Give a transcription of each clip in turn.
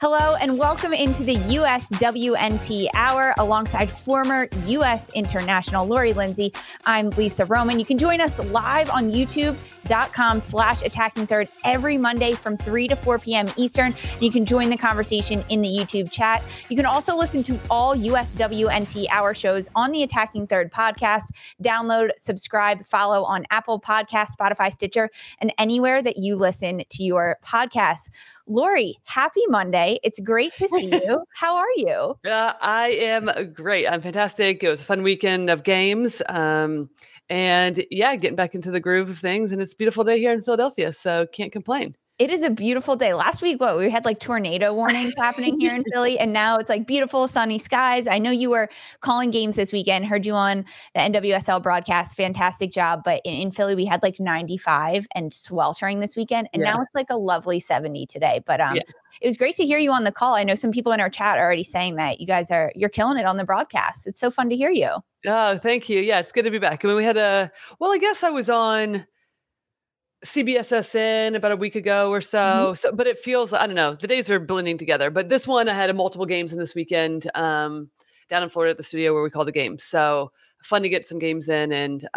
Hello and welcome into the USWNT Hour alongside former U.S. international Lori Lindsay. I'm Lisa Roman. You can join us live on youtube.com/Attacking Third every Monday from 3 to 4 p.m. Eastern. And you can join the conversation in the YouTube chat. You can also listen to all USWNT Hour shows on the Attacking Third podcast. Download, subscribe, follow on Apple Podcasts, Spotify, Stitcher, and anywhere that you listen to your podcasts. Lori, happy Monday. It's great to see you. How are you? I am great. I'm fantastic. It was a fun weekend of games. And yeah, getting back into the groove of things. And it's a beautiful day here in Philadelphia, so can't complain. It is a beautiful day. Last week, we had like tornado warnings happening here in Philly, and now it's like beautiful sunny skies. I know you were calling games this weekend, heard you on the NWSL broadcast. Fantastic job. But in Philly, we had like 95 and sweltering this weekend. And now it's like a lovely 70 today. But it was great to hear you on the call. I know some people in our chat are already saying that you guys are, you're killing it on the broadcast. It's so fun to hear you. Oh, thank you. Yeah, it's good to be back. I mean, we had a, I guess I was on CBSSN about a week ago or so. So, but it feels, I don't know, the days are blending together, but this one, I had multiple games in this weekend, down in Florida at the studio where we call the games. So fun to get some games in and,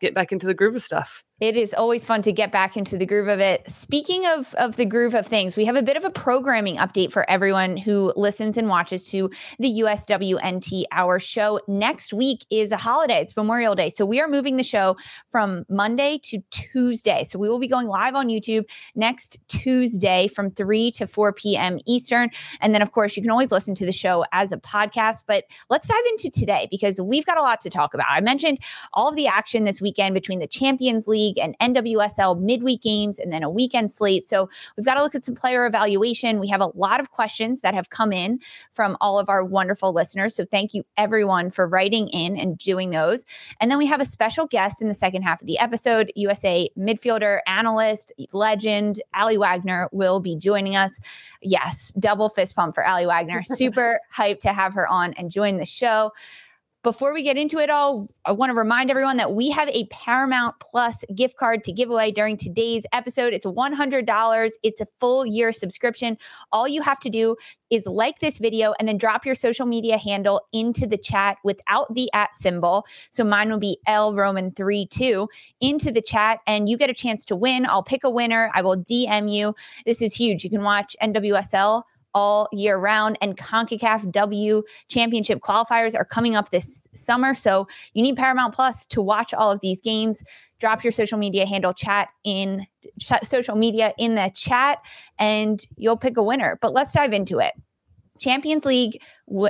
get back into the groove of stuff. It is always fun to get back into the groove of it. Speaking of the groove of things, we have a bit of a programming update for everyone who listens and watches to the USWNT Hour show. Next week is a holiday. It's Memorial Day. So we are moving the show from Monday to Tuesday. So we will be going live on YouTube next Tuesday from 3 to 4 p.m. Eastern. And then, of course, you can always listen to the show as a podcast. But let's dive into today because we've got a lot to talk about. I mentioned all of the action this weekend between the Champions League and NWSL midweek games and then a weekend slate. So we've got to look at some player evaluation. We have a lot of questions that have come in from all of our wonderful listeners. So thank you everyone for writing in and doing those. And then we have a special guest in the second half of the episode. USA midfielder, analyst, legend, Allie Wagner will be joining us. Yes, double fist pump for Allie Wagner. Super hyped to have her on and join the show. Before we get into it all, I want to remind everyone that we have a Paramount Plus gift card to give away during today's episode. It's $100. It's a full year subscription. All you have to do is like this video and then drop your social media handle into the chat without the @ symbol. So mine will be LRoman32 into the chat and you get a chance to win. I'll pick a winner. I will DM you. This is huge. You can watch NWSL all year round, and CONCACAF W Championship qualifiers are coming up this summer. So you need Paramount Plus to watch all of these games. Drop your social media handle in the chat and you'll pick a winner. But let's dive into it. Champions League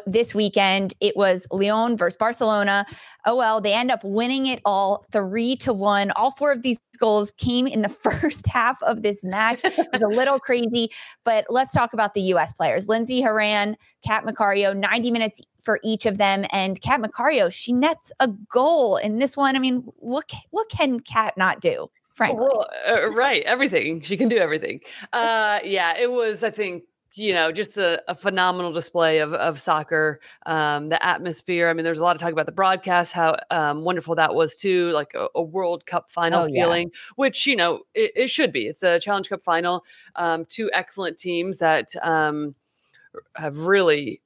this weekend, it was Lyon versus Barcelona. Oh, well, they end up winning it all 3-1. All four of these goals came in the first half of this match. It was a little crazy, but let's talk about the U.S. players. Lindsay Horan, Kat Macario, 90 minutes for each of them. And Kat Macario, she nets a goal in this one. I mean, what can Kat not do, frankly? Well, right. Everything. She can do everything. It was, I think, just a phenomenal display of soccer, the atmosphere. I mean, there's a lot of talk about the broadcast, how wonderful that was too, like a World Cup final feeling, which, it should be. It's a Challenge Cup final, two excellent teams that have really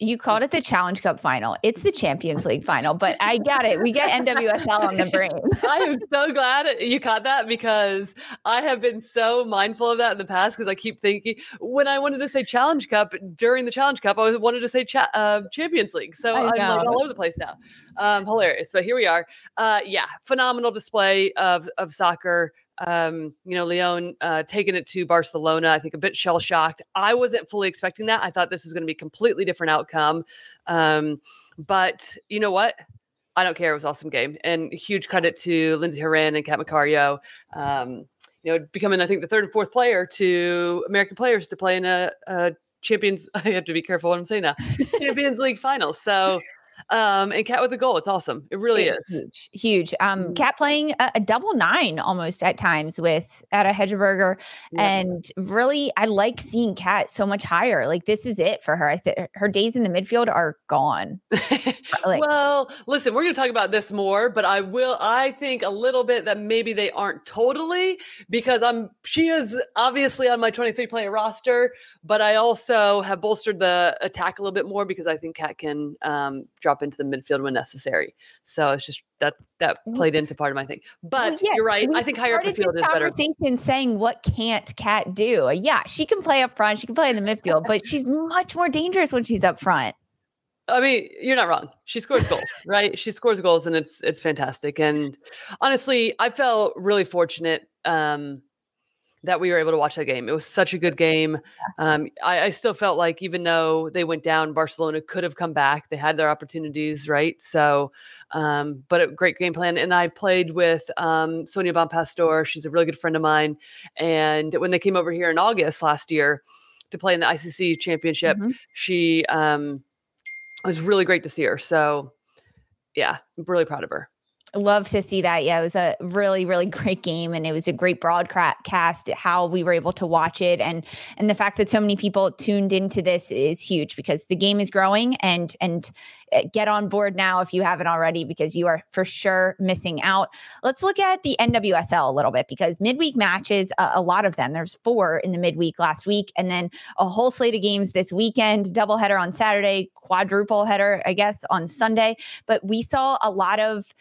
You called it the Challenge Cup final. It's the Champions League final, but I got it. We get NWSL on the brain. I am so glad you caught that because I have been so mindful of that in the past because I keep thinking when I wanted to say Challenge Cup during the Challenge Cup, I wanted to say Champions League. So I'm like all over the place now. Hilarious. But here we are. Yeah. Phenomenal display of soccer. You know, Leon taking it to Barcelona, I think a bit shell-shocked. I wasn't fully expecting that. I thought this was going to be a completely different outcome. But you know what? I don't care. It was an awesome game. And huge credit to Lindsay Horan and Kat Macario, you know, becoming, I think, the third and fourth player to American players to play in a Champions. I have to be careful what I'm saying now. Champions League finals. So... and Kat with the goal. It's awesome. It really is. Huge. Kat playing a double nine almost at times with Ada Hedgeberger. Yeah. And really, I like seeing Kat so much higher. Like, this is it for her. Her days in the midfield are gone. Well, listen, we're going to talk about this more, but I think a little bit that maybe they aren't totally because she is obviously on my 23-player roster, but I also have bolstered the attack a little bit more because I think Kat can drop into the midfield when necessary. So it's just that played into part of my thing. But you're right. I think higher up the field is better. Conversation saying what can't Kat do? Yeah, she can play up front. She can play in the midfield, but she's much more dangerous when she's up front. I mean, you're not wrong. She scores goals, right? She scores goals, and it's fantastic. And honestly, I felt really fortunate that we were able to watch that game. It was such a good game. I still felt like even though they went down, Barcelona could have come back. They had their opportunities, right? So, but a great game plan. And I played with Sonia Bonpastor. She's a really good friend of mine. And when they came over here in August last year to play in the ICC championship, she it was really great to see her. So yeah, I'm really proud of her. Love to see that. Yeah, it was a really, really great game, and it was a great broadcast. How we were able to watch it, and the fact that so many people tuned into this is huge because the game is growing. And get on board now if you haven't already, because you are for sure missing out. Let's look at the NWSL a little bit because midweek matches, a lot of them. There's 4 in the midweek last week, and then a whole slate of games this weekend. Doubleheader on Saturday, quadruple header, I guess, on Sunday. But we saw a lot of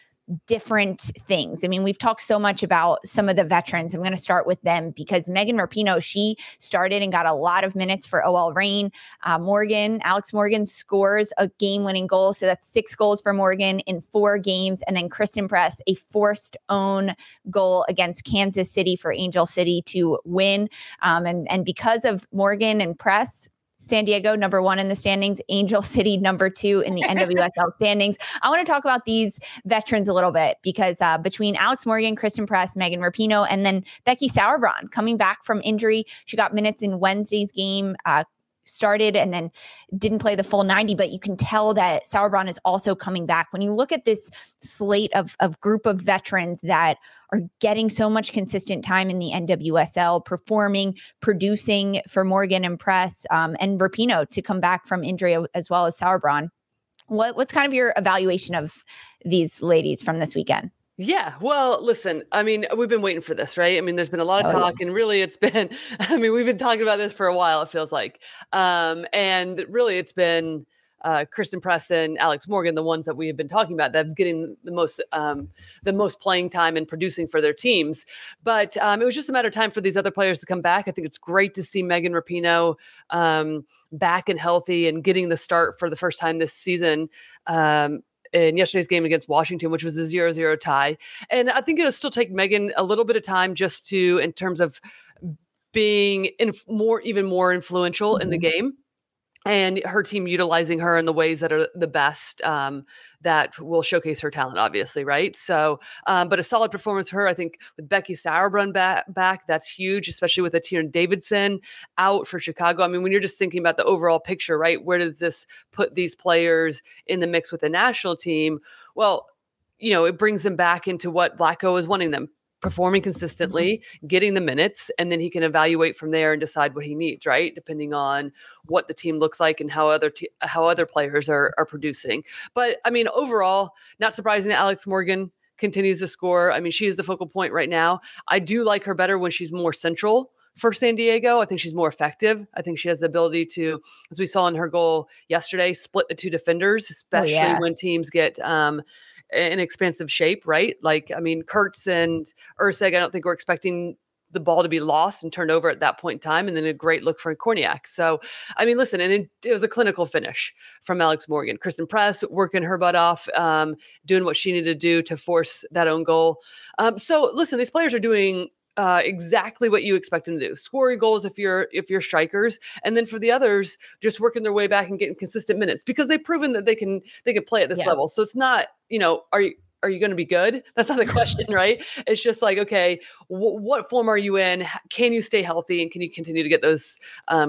different things. I mean, we've talked so much about some of the veterans. I'm going to start with them because Megan Rapinoe, she started and got a lot of minutes for OL Reign. Alex Morgan scores a game-winning goal. So that's 6 goals for Morgan in 4 games. And then Kristen Press, a forced own goal against Kansas City for Angel City to win. And because of Morgan and Press, San Diego, number 1 in the standings, Angel City, number 2 in the NWSL standings. I want to talk about these veterans a little bit because between Alex Morgan, Kristen Press, Megan Rapinoe, and then Becky Sauerbrunn coming back from injury. She got minutes in Wednesday's game, started and then didn't play the full 90, but you can tell that Sauerbrunn is also coming back. When you look at this slate of group of veterans that are getting so much consistent time in the NWSL, performing, producing for Morgan and Press and Rapinoe to come back from injury as well as Sauerbrunn. What's kind of your evaluation of these ladies from this weekend? Yeah. Well, listen, I mean, we've been waiting for this, right? I mean, there's been a lot of talk and really we've been talking about this for a while, it feels like. And really it's been Kristen Press and Alex Morgan, the ones that we have been talking about that are getting the most playing time and producing for their teams. But it was just a matter of time for these other players to come back. I think it's great to see Megan Rapinoe back and healthy and getting the start for the first time this season. In yesterday's game against Washington, which was a 0-0 tie. And I think it'll still take Megan a little bit of time just to, in terms of being even more influential in the game and her team utilizing her in the ways that are the best that will showcase her talent, obviously, right? So, but a solid performance for her. I think with Becky Sauerbrunn back, that's huge, especially with Tierna Davidson out for Chicago. I mean, when you're just thinking about the overall picture, right? Where does this put these players in the mix with the national team? Well, you know, it brings them back into what Vlatko is wanting them. Performing consistently, getting the minutes, and then he can evaluate from there and decide what he needs, right? Depending on what the team looks like and how other players are producing. But I mean, overall, not surprising that Alex Morgan continues to score. I mean, she is the focal point right now. I do like her better when she's more central for San Diego. I think she's more effective. I think she has the ability to, as we saw in her goal yesterday, split the two defenders, especially when teams get in expansive shape, right? Like, I mean, Kurtz and Erceg, I don't think we're expecting the ball to be lost and turned over at that point in time, and then a great look for Korniak. So, I mean, listen, and it was a clinical finish from Alex Morgan. Kristen Press working her butt off, doing what she needed to do to force that own goal. So, listen, these players are doing exactly what you expect them to do: scoring goals if you're strikers, and then for the others, just working their way back and getting consistent minutes because they've proven that they can play at this level. So it's not, you know, are you going to be good? That's not the question, right? It's just like, okay, what form are you in? Can you stay healthy? And can you continue to get those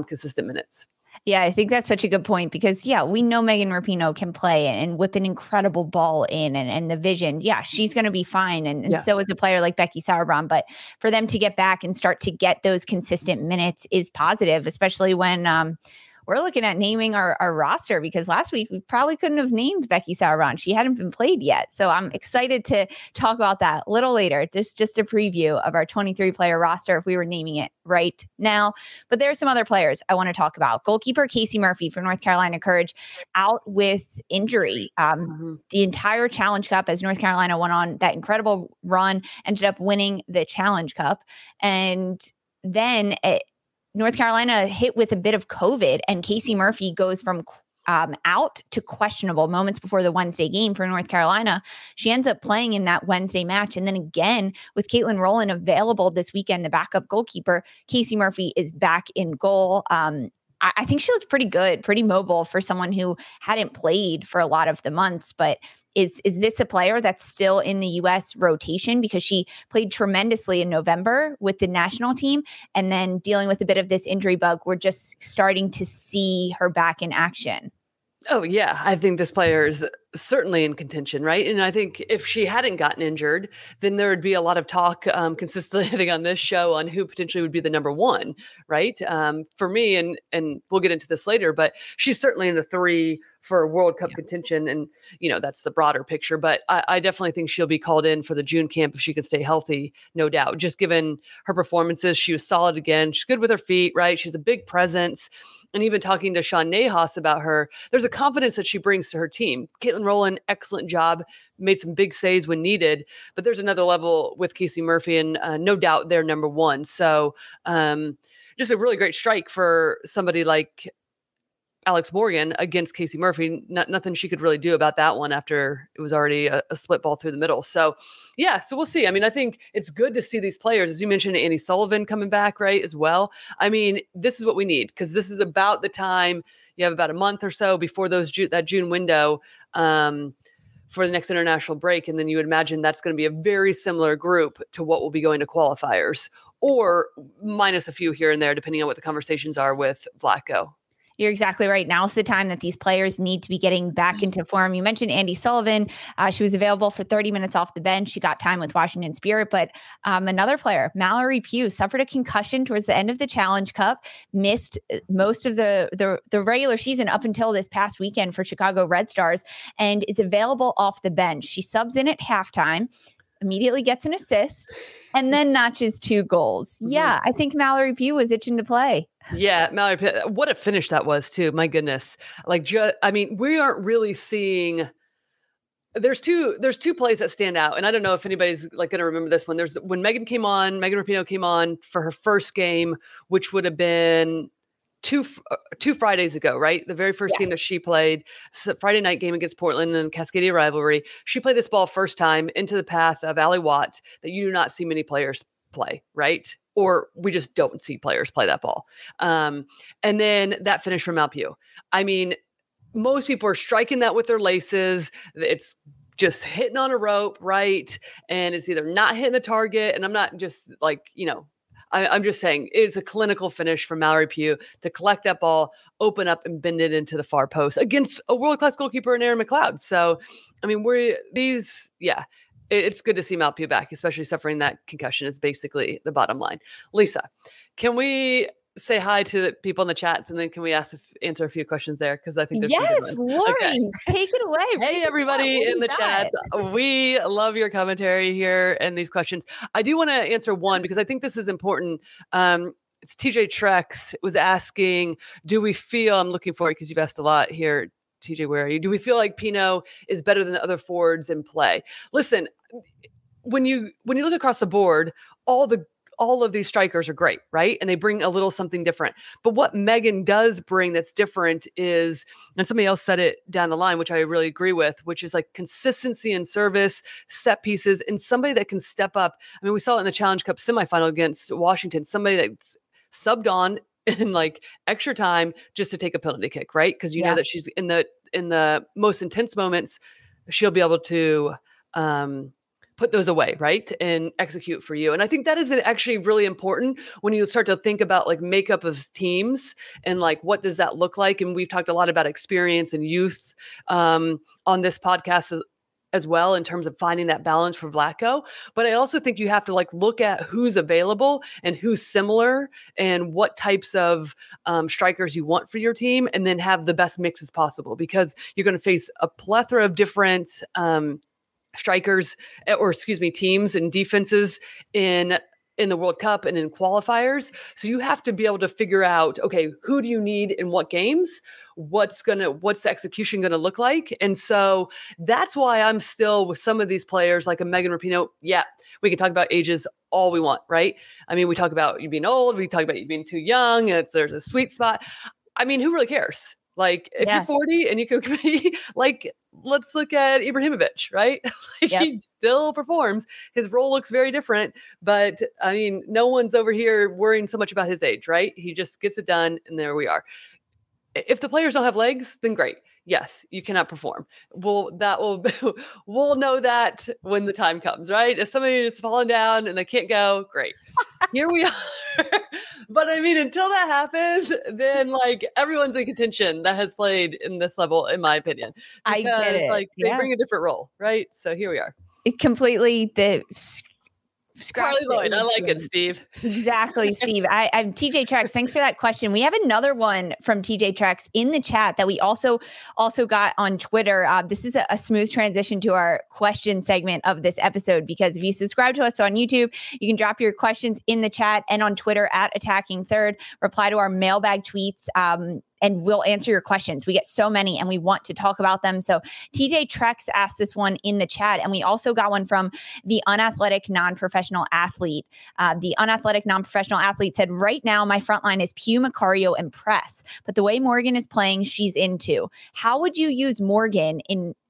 consistent minutes? Yeah, I think that's such a good point because, yeah, we know Megan Rapinoe can play and whip an incredible ball in and the vision. Yeah, she's going to be fine. And so is a player like Becky Sauerbrunn. But for them to get back and start to get those consistent minutes is positive, especially when we're looking at naming our roster because last week we probably couldn't have named Becky Sauerbrunn. She hadn't been played yet. So I'm excited to talk about that a little later. Just a preview of our 23-player roster if we were naming it right now. But there are some other players I want to talk about. Goalkeeper Casey Murphy for North Carolina Courage out with injury. The entire Challenge Cup as North Carolina went on that incredible run, ended up winning the Challenge Cup. And then North Carolina hit with a bit of COVID, and Casey Murphy goes from out to questionable moments before the Wednesday game for North Carolina. She ends up playing in that Wednesday match. And then again, with Caitlin Rowland available this weekend, the backup goalkeeper, Casey Murphy is back in goal. I think she looked pretty good, pretty mobile for someone who hadn't played for a lot of the months, but Is this a player that's still in the U.S. rotation because she played tremendously in November with the national team and then dealing with a bit of this injury bug? We're just starting to see her back in action. Oh, yeah. I think this player is certainly in contention, right? And I think if she hadn't gotten injured, then there would be a lot of talk consistently, I think, on this show on who potentially would be the number one, right? For me, and we'll get into this later, but she's certainly in the three for World Cup contention. And, you know, that's the broader picture. But I definitely think she'll be called in for the June camp if she can stay healthy, no doubt. Just given her performances, she was solid again. She's good with her feet, right? She's a big presence. And even talking to Sean Nahas about her, there's a confidence that she brings to her team. Caitlin Rowland, excellent job, made some big saves when needed, but there's another level with Casey Murphy and no doubt they're number one. So just a really great strike for somebody like Alex Morgan against Casey Murphy. Nothing she could really do about that one after it was already a split ball through the middle. So yeah, so we'll see. I mean, I think it's good to see these players, as you mentioned, Andy Sullivan coming back, right, as well. I mean, this is what we need because this is about the time you have about a month or so before that June window for the next international break. And then you would imagine that's going to be a very similar group to what will be going to qualifiers or minus a few here and there, depending on what the conversations are with Vlatko. You're exactly right. Now's the time that these players need to be getting back into form. You mentioned Andy Sullivan. She was available for 30 minutes off the bench. She got time with Washington Spirit, but another player, Mallory Pugh, suffered a concussion towards the end of the Challenge Cup, missed most of the regular season up until this past weekend for Chicago Red Stars, and is available off the bench. She subs in at halftime, immediately gets an assist, and then notches two goals. Yeah, I think Mallory Pugh was itching to play. Yeah, Mallory Pugh, what a finish that was too. My goodness. Like, I mean, we aren't really seeing... There's two plays that stand out. And I don't know if anybody's like going to remember this one. There's when Megan Rapinoe came on for her first game, which would have been two Fridays ago, right? The very first game that she played, Friday night game against Portland and Cascadia rivalry. She played this ball first time into the path of Allie Watt that you do not see many players play, right? Or we just don't see players play that ball. And then that finish from Malpue. I mean, most people are striking that with their laces. It's just hitting on a rope, right? And it's either not hitting the target. And I'm not just like, you know, I'm just saying it's a clinical finish from Mallory Pugh to collect that ball, open up and bend it into the far post against a world-class goalkeeper in Aaron McLeod. So, I mean, it's good to see Mallory Pugh back, especially suffering that concussion is basically the bottom line. Lisa, can we say hi to the people in the chats and then can we answer a few questions there? Because I think there's some good ones. Lauren, take it away. Hey, everybody in the chats. We love your commentary here and these questions. I do want to answer one because I think this is important. It's TJ Trex was asking, do we feel, I'm looking for it because you've asked a lot here, TJ, where are you? Do we feel like Pino is better than the other forwards in play? Listen, when you look across the board, all of these strikers are great, right? And they bring a little something different. But what Megan does bring that's different is, and somebody else said it down the line, which I really agree with, which is like consistency in service, set pieces, and somebody that can step up. I mean, we saw it in the Challenge Cup semifinal against Washington, somebody that's subbed on in like extra time just to take a penalty kick, right? Because you know that she's in the most intense moments, she'll be able to put those away, right? And execute for you. And I think that is actually really important when you start to think about like makeup of teams and like, what does that look like? And we've talked a lot about experience and youth on this podcast as well, in terms of finding that balance for Vlatko. But I also think you have to like look at who's available and who's similar and what types of strikers you want for your team, and then have the best mix as possible, because you're going to face a plethora of different strikers, or excuse me, teams and defenses in the World Cup and in qualifiers. So you have to be able to figure out, okay, who do you need in what games? What's the execution going to look like? And so that's why I'm still with some of these players, like a Megan Rapinoe. Yeah, we can talk about ages all we want, right? I mean, we talk about you being old, we talk about you being too young, and there's a sweet spot. I mean, who really cares? Like if you're 40 and you can be like, let's look at Ibrahimovic, right? Like he still performs. His role looks very different, but I mean, no one's over here worrying so much about his age, right? He just gets it done, and there we are. If the players don't have legs, then great. Yes, you cannot perform. Well, we'll know that when the time comes, right? If somebody is falling down and they can't go, great. Here we are. But I mean, until that happens, then like everyone's in contention that has played in this level, in my opinion. I get it. Like they bring a different role, right? So here we are. It completely Carly Lloyd, I like it, Steve. Exactly, Steve. I'm TJ Trex. Thanks for that question. We have another one from TJ Trex in the chat that we also got on Twitter. This is a smooth transition to our question segment of this episode, because if you subscribe to us on YouTube, you can drop your questions in the chat and on Twitter at Attacking Third. Reply to our mailbag tweets. And we'll answer your questions. We get so many and we want to talk about them. So TJ Trex asked this one in the chat. And we also got one from the unathletic non-professional athlete. The unathletic non-professional athlete said, right now, my front line is Pugh, Macario, and Press. But the way Morgan is playing, she's into. How would you use Morgan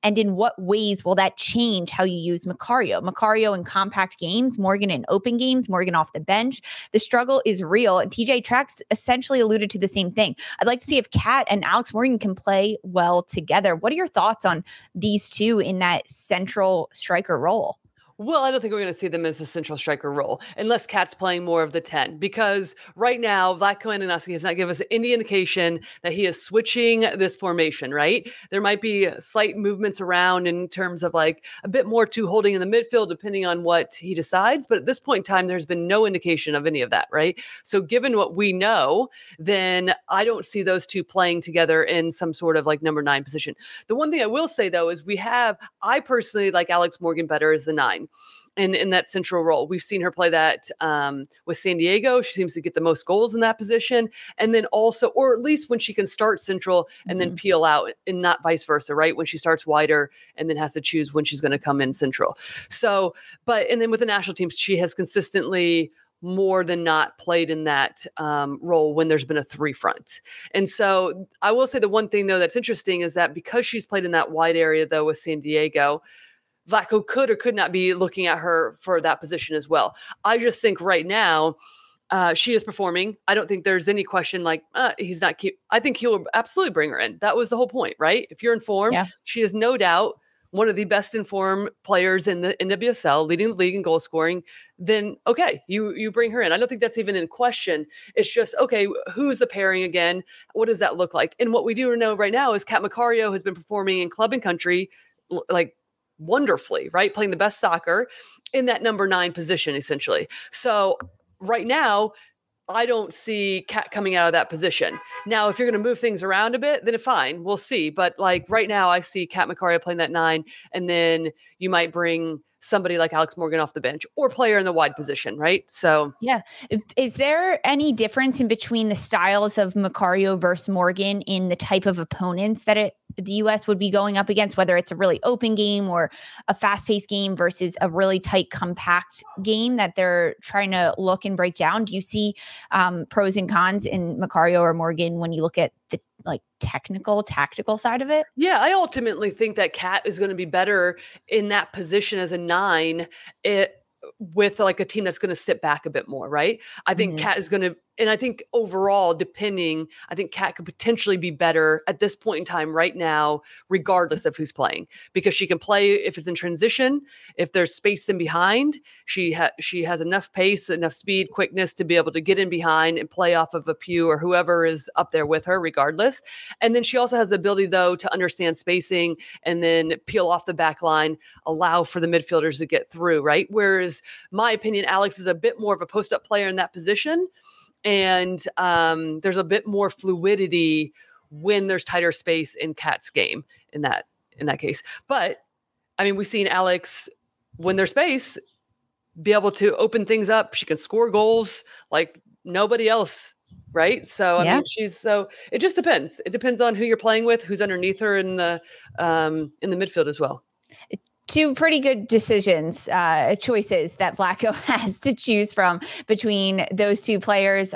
and in what ways will that change how you use Macario? Macario in compact games, Morgan in open games, Morgan off the bench. The struggle is real. And TJ Trex essentially alluded to the same thing. I'd like to see if Kat and Alex Morgan can play well together. What are your thoughts on these two in that central striker role? Well, I don't think we're going to see them as a central striker role unless Kat's playing more of the 10, because right now, Vlatko Andonovski has not given us any indication that he is switching this formation, right? There might be slight movements around in terms of like a bit more to holding in the midfield, depending on what he decides. But at this point in time, there's been no indication of any of that, right? So given what we know, then I don't see those two playing together in some sort of like number 9 position. The one thing I will say though, is I personally like Alex Morgan better as the 9. And in that central role, we've seen her play that with San Diego. She seems to get the most goals in that position. And then also, or at least when she can start central and then peel out, and not vice versa, right? When she starts wider and then has to choose when she's going to come in central. So, and then with the national team, she has consistently more than not played in that role when there's been a 3 front. And so I will say the one thing though, that's interesting is that because she's played in that wide area though, with San Diego, Vlatko could or could not be looking at her for that position as well. I just think right now she is performing. I don't think there's any question like he's not cute. I think he will absolutely bring her in. That was the whole point, right? If you're in form, she is no doubt one of the best informed players in the NWSL, leading the league in goal scoring, then okay, you bring her in. I don't think that's even in question. It's just, okay, who's the pairing again? What does that look like? And what we do know right now is Kat Macario has been performing in club and country like wonderfully, right? Playing the best soccer in that number 9 position, essentially. So right now, I don't see Kat coming out of that position. Now, if you're going to move things around a bit, then fine, we'll see. But like right now, I see Kat Macario playing that 9, and then you might bring somebody like Alex Morgan off the bench or player in the wide position, right? So yeah. Is there any difference in between the styles of Macario versus Morgan in the type of opponents that the U.S. would be going up against, whether it's a really open game or a fast-paced game versus a really tight, compact game that they're trying to look and break down? Do you see pros and cons in Macario or Morgan when you look at the like technical, tactical side of it? Yeah, I ultimately think that Kat is going to be better in that position as a nine with like a team that's going to sit back a bit more, right? I think Kat is going to, and I think overall, I think Kat could potentially be better at this point in time right now, regardless of who's playing, because she can play if it's in transition, if there's space in behind, she has enough pace, enough speed, quickness to be able to get in behind and play off of a Pugh or whoever is up there with her regardless. And then she also has the ability though to understand spacing and then peel off the back line, allow for the midfielders to get through, right? Whereas my opinion, Alex is a bit more of a post-up player in that position. And there's a bit more fluidity when there's tighter space in Kat's game in that case. But I mean, we've seen Alex when there's space be able to open things up. She can score goals like nobody else, right? So I mean, it just depends. It depends on who you're playing with, who's underneath her in the midfield as well. Two pretty good decisions, choices that Vlatko has to choose from between those two players.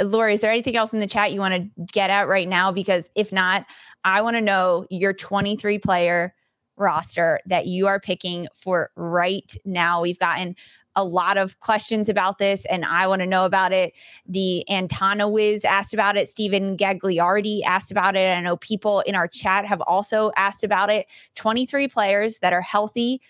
Lori, is there anything else in the chat you want to get at right now? Because if not, I want to know your 23 player roster that you are picking for right now. We've gotten a lot of questions about this, and I want to know about it. The Antona asked about it. Stephen Gagliardi asked about it. I know people in our chat have also asked about it. 23 players that are healthy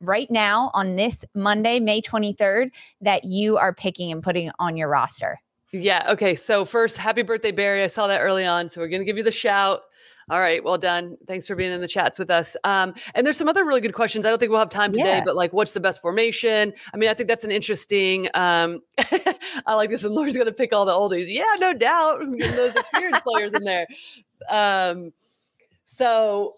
right now on this Monday, May 23rd, that you are picking and putting on your roster. Yeah. Okay. So first, happy birthday, Barry. I saw that early on. So we're going to give you the shout. All right. Well done. Thanks for being in the chats with us. And there's some other really good questions. I don't think we'll have time today, but like, what's the best formation? I mean, I think that's an interesting, I like this. And Lori's going to pick all the oldies. Yeah, no doubt. I'm getting those experienced players in there. So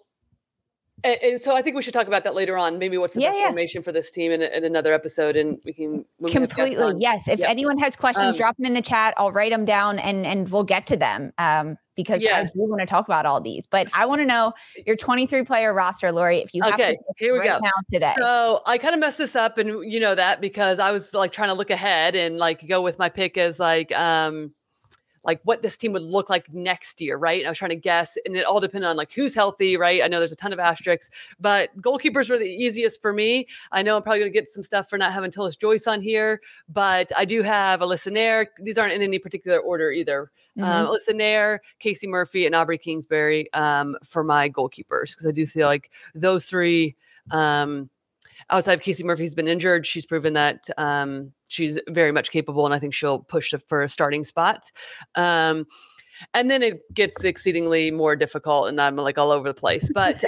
I think we should talk about that later on. Maybe what's the best formation for this team in another episode, and we can completely. Yes. If anyone has questions, drop them in the chat. I'll write them down and we'll get to them. Because I do want to talk about all these, but I want to know your 23 player roster, Lori, if you have to here we go. Now today. So I kind of messed this up, and you know that, because I was like trying to look ahead and like go with my pick as like what this team would look like next year, right? And I was trying to guess, and it all depended on like who's healthy, right? I know there's a ton of asterisks, but goalkeepers were the easiest for me. I know I'm probably going to get some stuff for not having Tillis Joyce on here, but I do have Alyssa Nair. These aren't in any particular order either. Alyssa Nair, Casey Murphy, and Aubrey Kingsbury for my goalkeepers, because I do feel like those three, outside of Casey Murphy's been injured, she's proven that she's very much capable, and I think she'll push for a starting spot. And then it gets exceedingly more difficult, and I'm like all over the place. But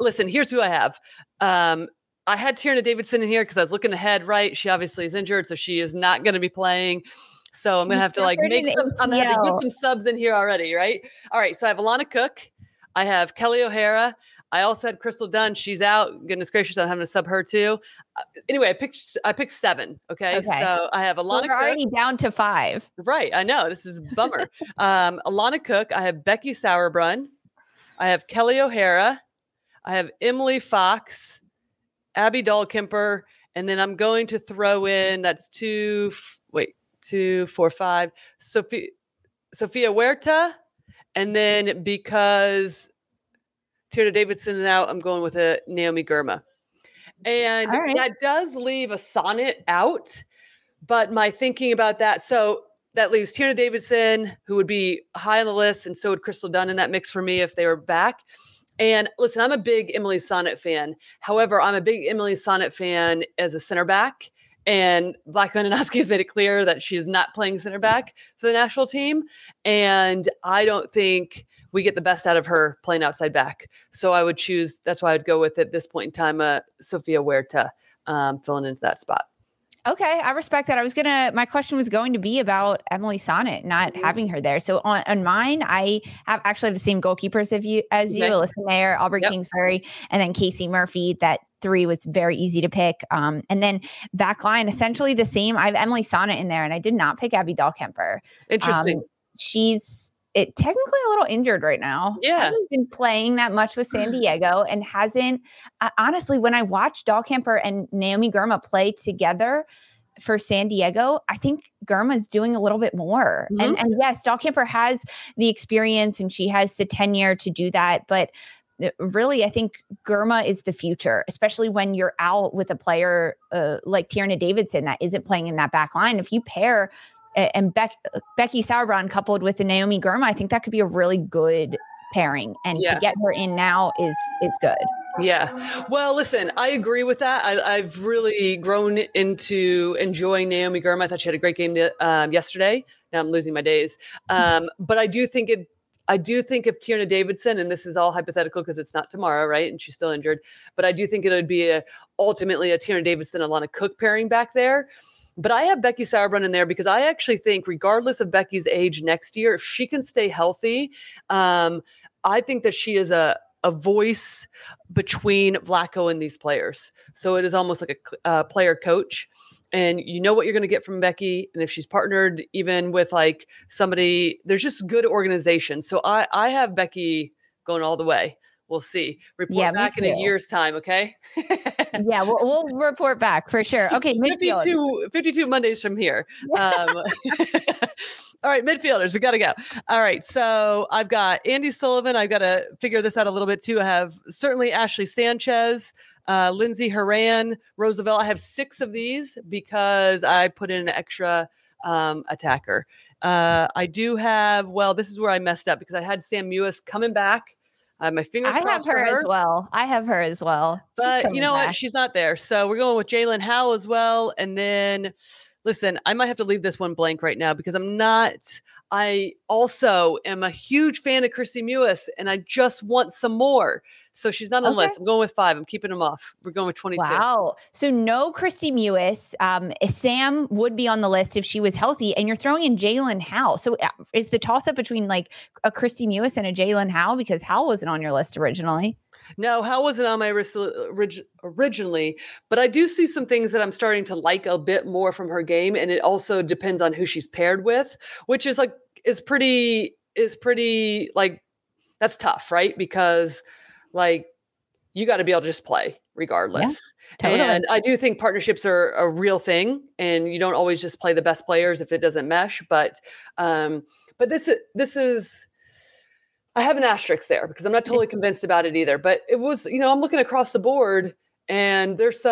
listen, here's who I have. I had Tierna Davidson in here because I was looking ahead, right? She obviously is injured, so she is not going to be playing. So I'm going to have to like I'm going to have to get some subs in here already, right? All right, so I have Alana Cook. I have Kelly O'Hara. I also had Crystal Dunn. She's out. Goodness gracious, I'm having to sub her too. Anyway, I picked seven. Okay. So I have Alana Cook. We're already down to five. Right. I know. This is a bummer. Alana Cook. I have Becky Sauerbrunn. I have Kelly O'Hara. I have Emily Fox, Abby Dahl-Kemper. And then I'm going to throw in, that's 2, 4, 5, Sophia Huerta. And then because Tierna Davidson and out, I'm going with a Naomi Girma. And that does leave a Sonnet out, but my thinking about that, so that leaves Tierna Davidson, who would be high on the list, and so would Crystal Dunn in that mix for me if they were back. And listen, I'm a big Emily Sonnet fan. However, I'm a big Emily Sonnet fan as a center back, and Vlatko Andonovski has made it clear that she is not playing center back for the national team, and I don't think we get the best out of her playing outside back. So I would choose, that's why I'd go with at this point in time, Sophia Huerta filling into that spot. Okay. I respect that. My question was going to be about Emily Sonnet, not having her there. So on mine, I have the same goalkeepers as you, Alyssa Nair, Aubrey Kingsbury, and then Casey Murphy, that three was very easy to pick. And then back line, essentially the same. I have Emily Sana in there, and I did not pick Abby Dahlkemper. Interesting. She's technically a little injured right now. Yeah. Hasn't been playing that much with San Diego and hasn't, honestly, when I watched Dahlkemper and Naomi Girma play together for San Diego, I think Girma's doing a little bit more. Mm-hmm. And yes, Dahlkemper has the experience and she has the tenure to do that. But really, I think Girma is the future, especially when you're out with a player like Tierna Davidson that isn't playing in that back line. If you pair and Becky Sauerbrunn coupled with the Naomi Girma, I think that could be a really good pairing. And to get her in now is good. Yeah. Well, listen, I agree with that. I've really grown into enjoying Naomi Girma. I thought she had a great game yesterday. Now I'm losing my days. But I do think if Tierna Davidson, and this is all hypothetical because it's not tomorrow, right? And she's still injured, but I do think it would be ultimately a Tierna Davidson, Alana Cook pairing back there. But I have Becky Sauerbrunn in there because I actually think regardless of Becky's age next year, if she can stay healthy, I think that she is a voice between Vlatko and these players. So it is almost like a player coach, and you know what you're going to get from Becky. And if she's partnered even with like somebody, there's just good organization. So I have Becky going all the way. We'll see. Report back in a year's time, okay? Yeah, we'll report back for sure. Okay, midfielders. 52 Mondays from here. All right, midfielders, we got to go. All right, so I've got Andy Sullivan. I've got to figure this out a little bit too. I have certainly Ashley Sanchez, Lindsay Horan, Roosevelt. I have 6 of these because I put in an extra attacker. I do have, well, this is where I messed up because I had Sam Mewis coming back. My fingers crossed for her. I have her as well. But you know what? She's not there. So we're going with Jalen Howell as well. And then, listen, I might have to leave this one blank right now because I also am a huge fan of Christy Mewis, and I just want some more. So she's not on the list. I'm going with 5. I'm keeping them off. We're going with 22. Wow. So no Christy Mewis. Sam would be on the list if she was healthy, and you're throwing in Jalen Howell. So is the toss up between like a Christy Mewis and a Jalen Howell, because Howell wasn't on your list originally? No, Howell wasn't on my list originally, but I do see some things that I'm starting to like a bit more from her game. And it also depends on who she's paired with, which is like, is pretty like, that's tough, right? Because like you got to be able to just play regardless. Yeah, totally. And I do think partnerships are a real thing, and you don't always just play the best players if it doesn't mesh. But this is, I have an asterisk there because I'm not totally convinced about it either, but it was, I'm looking across the board and there's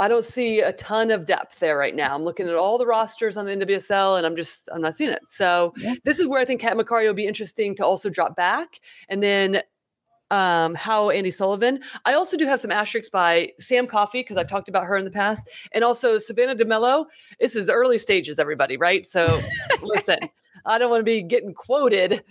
I don't see a ton of depth there right now. I'm looking at all the rosters on the NWSL, and I'm not seeing it. So This is where I think Kat Macario will be interesting to also drop back. And then how Andy Sullivan. I also do have some asterisks by Sam Coffey because I've talked about her in the past, and also Savannah DeMello. This is early stages, everybody, right? So listen, I don't want to be getting quoted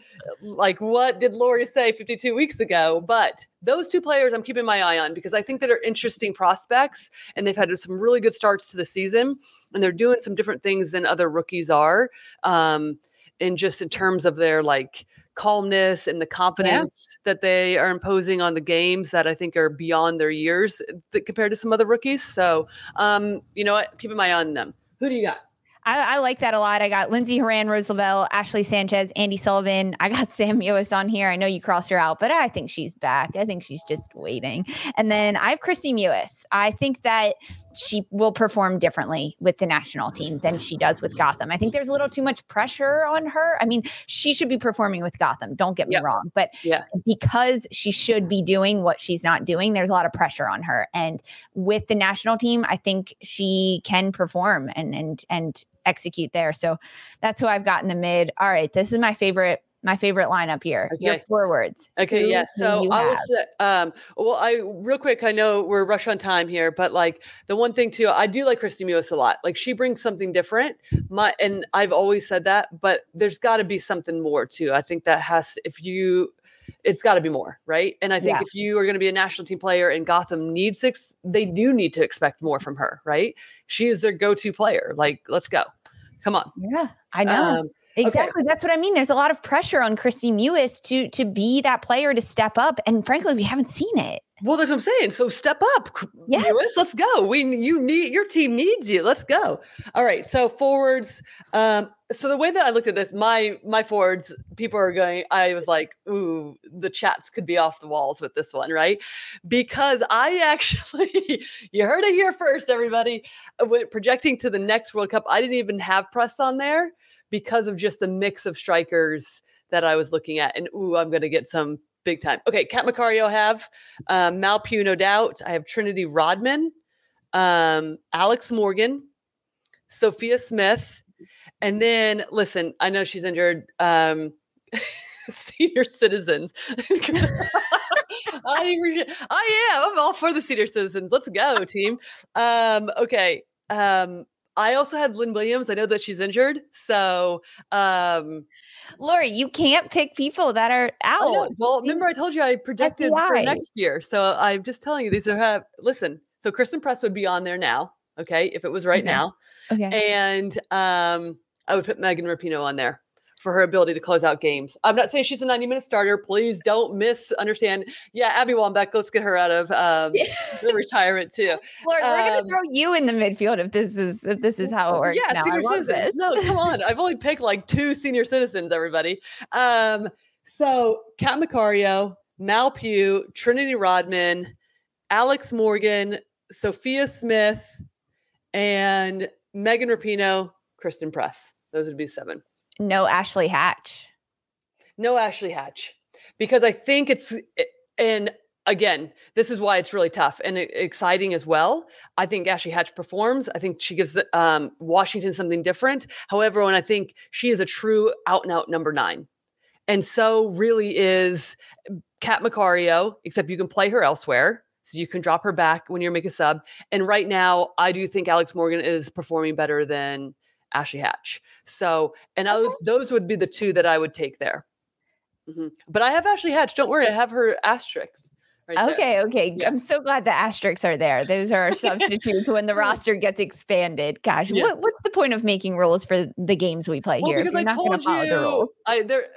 like what did Lori say 52 weeks ago, but those 2 players I'm keeping my eye on because I think that are interesting prospects, and they've had some really good starts to the season, and they're doing some different things than other rookies are, and just in terms of their like calmness and the confidence that they are imposing on the games that I think are beyond their years compared to some other rookies. So, you know what? Keeping my eye on them. Who do you got? I like that a lot. I got Lindsay Horan, Roosevelt, Ashley Sanchez, Andy Sullivan. I got Sam Mewis on here. I know you crossed her out, but I think she's back. I think she's just waiting. And then I have Christy Mewis. I think that she will perform differently with the national team than she does with Gotham. I think there's a little too much pressure on her. I mean, she should be performing with Gotham. Don't get me wrong. But because she should be doing what she's not doing, there's a lot of pressure on her. And with the national team, I think she can perform and execute there. So that's who I've got in the mid. All right. This is my favorite lineup here. Okay. Your forwards. Okay. So I was, real quick, I know we're rush on time here, but like the one thing too, I do like Christy Mewis a lot. Like she brings something different. And I've always said that, but there's gotta be something more too. I think that it's gotta be more, right? And I think if you are going to be a national team player and Gotham needs 6, they do need to expect more from her, right? She is their go-to player. Like, let's go. Come on. Yeah, I know. Exactly. Okay. That's what I mean. There's a lot of pressure on Christy Mewis to be that player, to step up. And frankly, we haven't seen it. Well, that's what I'm saying. So step up, yes. Mewis. Let's go. Your team needs you. Let's go. All right. So forwards. So the way that I looked at this, my forwards, people are going, I was like, ooh, the chats could be off the walls with this one, right? Because I actually, you heard it here first, everybody, projecting to the next World Cup, I didn't even have Press on there because of just the mix of strikers that I was looking at. And ooh, I'm going to get some big time. Okay, Kat Macario have, Mal Pugh, no doubt. I have Trinity Rodman, Alex Morgan, Sophia Smith, and then, listen, I know she's injured. Senior citizens. I am. I'm all for the senior citizens. Let's go, team. Okay. I also had Lynn Williams. I know that she's injured. So, Lori, you can't pick people that are out. Well, remember I told you I projected for next year. So I'm just telling you, these are listen. So Kristen Press would be on there now. Okay. If it was right now. Okay. And, I would put Megan Rapinoe on there for her ability to close out games. I'm not saying she's a 90-minute starter. Please don't misunderstand. Yeah. Abby Wambach, let's get her out of, the retirement too. Lord, we're going to throw you in the midfield. If this is how it works. Yeah, now. Senior citizens. No, come on. I've only picked like 2 senior citizens, everybody. So Kat Macario, Mal Pugh, Trinity Rodman, Alex Morgan, Sophia Smith, and Megan Rapinoe, Kristen Press. Those would be 7. No Ashley Hatch. Because I think it's, and again, this is why it's really tough and exciting as well. I think Ashley Hatch performs. I think she gives the, Washington something different. However, when I think she is a true out and out number 9. And so really is Kat Macario, except you can play her elsewhere. So you can drop her back when you make a sub. And right now, I do think Alex Morgan is performing better than Ashley Hatch. So, and those would be the 2 that I would take there. Mm-hmm. But I have Ashley Hatch. Don't worry. I have her asterisks. Right there. Okay. Yeah. I'm so glad the asterisks are there. Those are our substitutes when the roster gets expanded. Gosh, yeah. What's the point of making rules for the games we play here? Because I told you,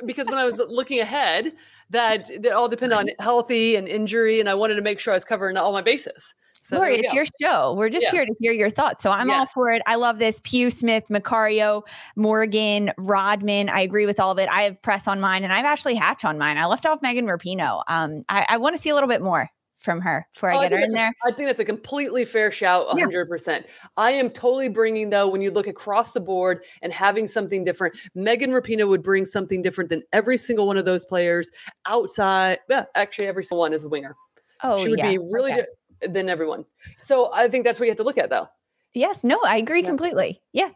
because when I was looking ahead, that it all depended on healthy and injury, and I wanted to make sure I was covering all my bases. So Lori, it's your show. We're just here to hear your thoughts. So I'm all for it. I love this. Pugh, Smith, Macario, Morgan, Rodman. I agree with all of it. I have Press on mine, and I have Ashley Hatch on mine. I left off Megan Rapinoe. I want to see a little bit more from her before I get her in there. I think that's a completely fair shout, 100%. Yeah. I am totally bringing, though, when you look across the board and having something different, Megan Rapinoe would bring something different than every single one of those players outside. Yeah, actually, every single one is a winger. Oh, she would be really good. Than everyone. So I think that's what you have to look at, though. Yes. No, I agree completely. Yeah.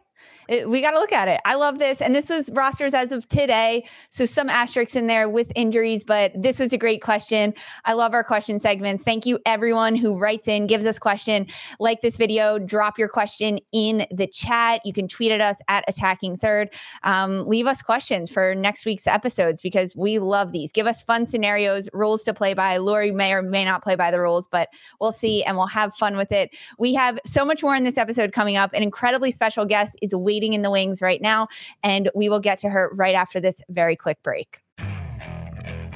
We got to look at it. I love this. And this was rosters as of today. So some asterisks in there with injuries, but this was a great question. I love our question segments. Thank you everyone who writes in, gives us question, like this video, drop your question in the chat. You can tweet at us at Attacking Third. Leave us questions for next week's episodes because we love these. Give us fun scenarios, rules to play by. Lori may or may not play by the rules, but we'll see and we'll have fun with it. We have so much more in this episode coming up. An incredibly special guest is waiting in the wings right now, and we will get to her right after this very quick break.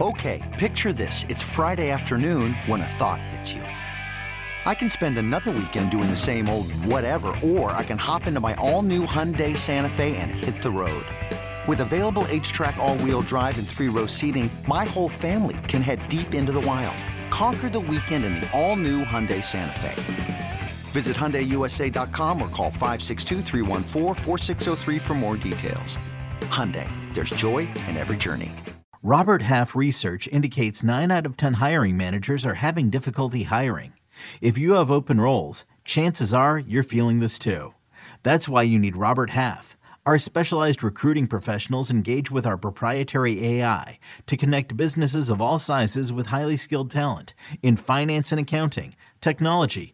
Okay, picture this. It's Friday afternoon when a thought hits you. I can spend another weekend doing the same old whatever, or I can hop into my all-new Hyundai Santa Fe and hit the road. With available H-Track all-wheel drive and 3-row seating, my whole family can head deep into the wild. Conquer the weekend in the all-new Hyundai Santa Fe. Visit HyundaiUSA.com or call 562-314-4603 for more details. Hyundai, there's joy in every journey. Robert Half research indicates 9 out of 10 hiring managers are having difficulty hiring. If you have open roles, chances are you're feeling this too. That's why you need Robert Half. Our specialized recruiting professionals engage with our proprietary AI to connect businesses of all sizes with highly skilled talent in finance and accounting, technology,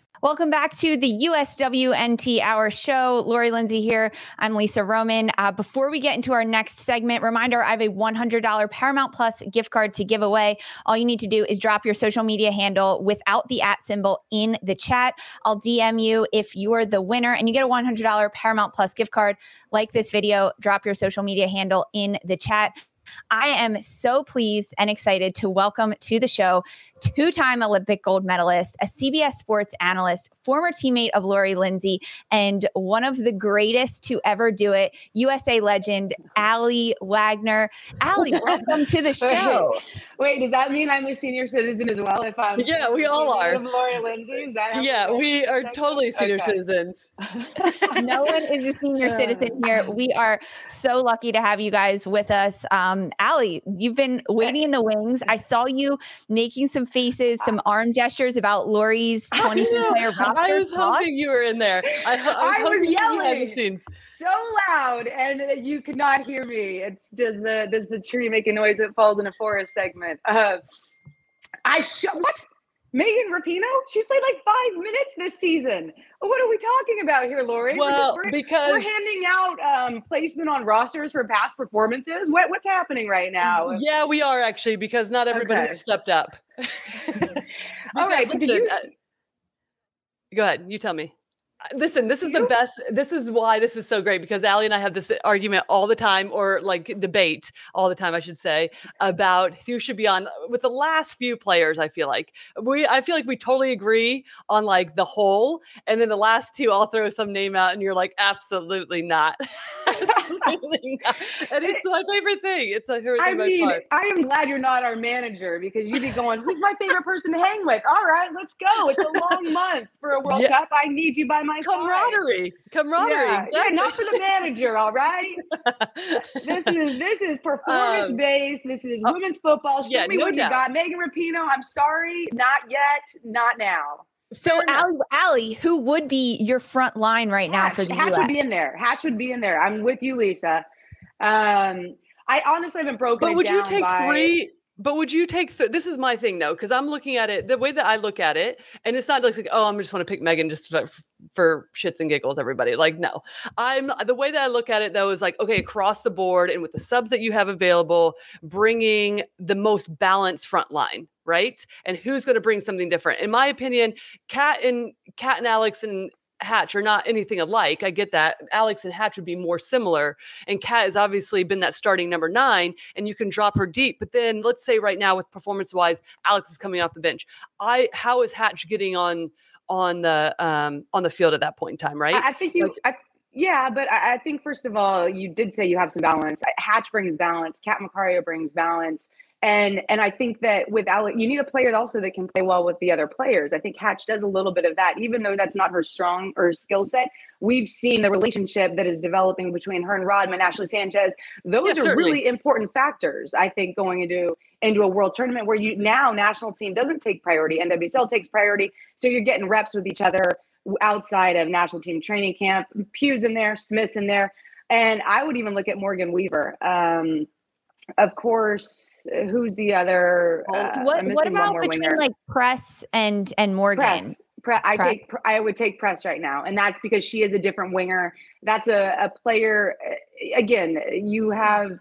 Welcome back to the USWNT Hour Show. Lori Lindsay here. I'm Lisa Roman. Before we get into our next segment, reminder, I have a $100 Paramount Plus gift card to give away. All you need to do is drop your social media handle without the @ symbol in the chat. I'll DM you if you're the winner, and you get a $100 Paramount Plus gift card. Like this video, drop your social media handle in the chat. I am so pleased and excited to welcome to the show two-time Olympic gold medalist, a CBS Sports analyst, former teammate of Lori Lindsay, and one of the greatest to ever do it, USA legend, Allie Wagner. Allie, welcome to the show. Wait, does that mean I'm a senior citizen as well? If I'm yeah, we all are. Lori Lindsay, is that yeah, we are totally senior citizens. No one is a senior citizen here. We are so lucky to have you guys with us. Allie, you've been waiting in the wings. I saw you making some faces, some arm gestures about Lori's 23-player roster. I was hoping you were in there. I was yelling so loud, and you could not hear me. It's does the tree make a noise that falls in a forest segment? What? Megan Rapinoe? She's played like 5 minutes this season. What are we talking about here, Lori? Well, because we're handing out placement on rosters for past performances. What's happening right now? Yeah, we are actually, because not everybody has stepped up. All right. Listen, go ahead. You tell me. Listen, this is the best. This is why this is so great, because Allie and I have this argument all the time, or like debate all the time, I should say, about who should be on with the last few players. I feel like we totally agree on like the whole, and then the last two, I'll throw some name out and you're like, absolutely not. Absolutely not. And it's my favorite thing. It's like, I am glad you're not our manager, because you'd be going, who's my favorite person to hang with? All right, let's go. It's a long month for a World Cup. I need you by my camaraderie. Yeah, exactly. Yeah, not for the manager. All right. This is performance based. This is women's football. Show me what you got, Megan Rapinoe. I'm sorry, not yet, not now. So Allie, who would be your front line right now for the U.S.? Hatch would be in there. I'm with you, Lisa. I honestly haven't broken. But would you take three? But would you take this is my thing, though, because I'm looking at it the way that I look at it. And it's not like, oh, I'm just want to pick Megan just for shits and giggles, everybody. Like, no, the way that I look at it, though, is like, OK, across the board and with the subs that you have available, bringing the most balanced front line. Right. And who's going to bring something different? In my opinion, Kat and Alex and Hatch are not anything alike. I get that. Alex and Hatch would be more similar. And Kat has obviously been that starting number 9, and you can drop her deep. But then let's say right now with performance-wise, Alex is coming off the bench. How is Hatch getting on the field at that point in time, right? I think I think first of all, you did say you have some balance. Hatch brings balance. Kat Macario brings balance. And I think that with Alex, you need a player also that can play well with the other players. I think Hatch does a little bit of that, even though that's not her strong or skill set. We've seen the relationship that is developing between her and Rodman, Ashley Sanchez. Those are really important factors, I think, going into a world tournament where national team doesn't take priority. NWSL takes priority. So you're getting reps with each other outside of national team training camp. Pugh's in there, Smith's in there. And I would even look at Morgan Weaver. Of course, who's the other? What about between winger. Like Press and Morgan? I would take Press right now, and that's because she is a different winger. That's a player. Again, you have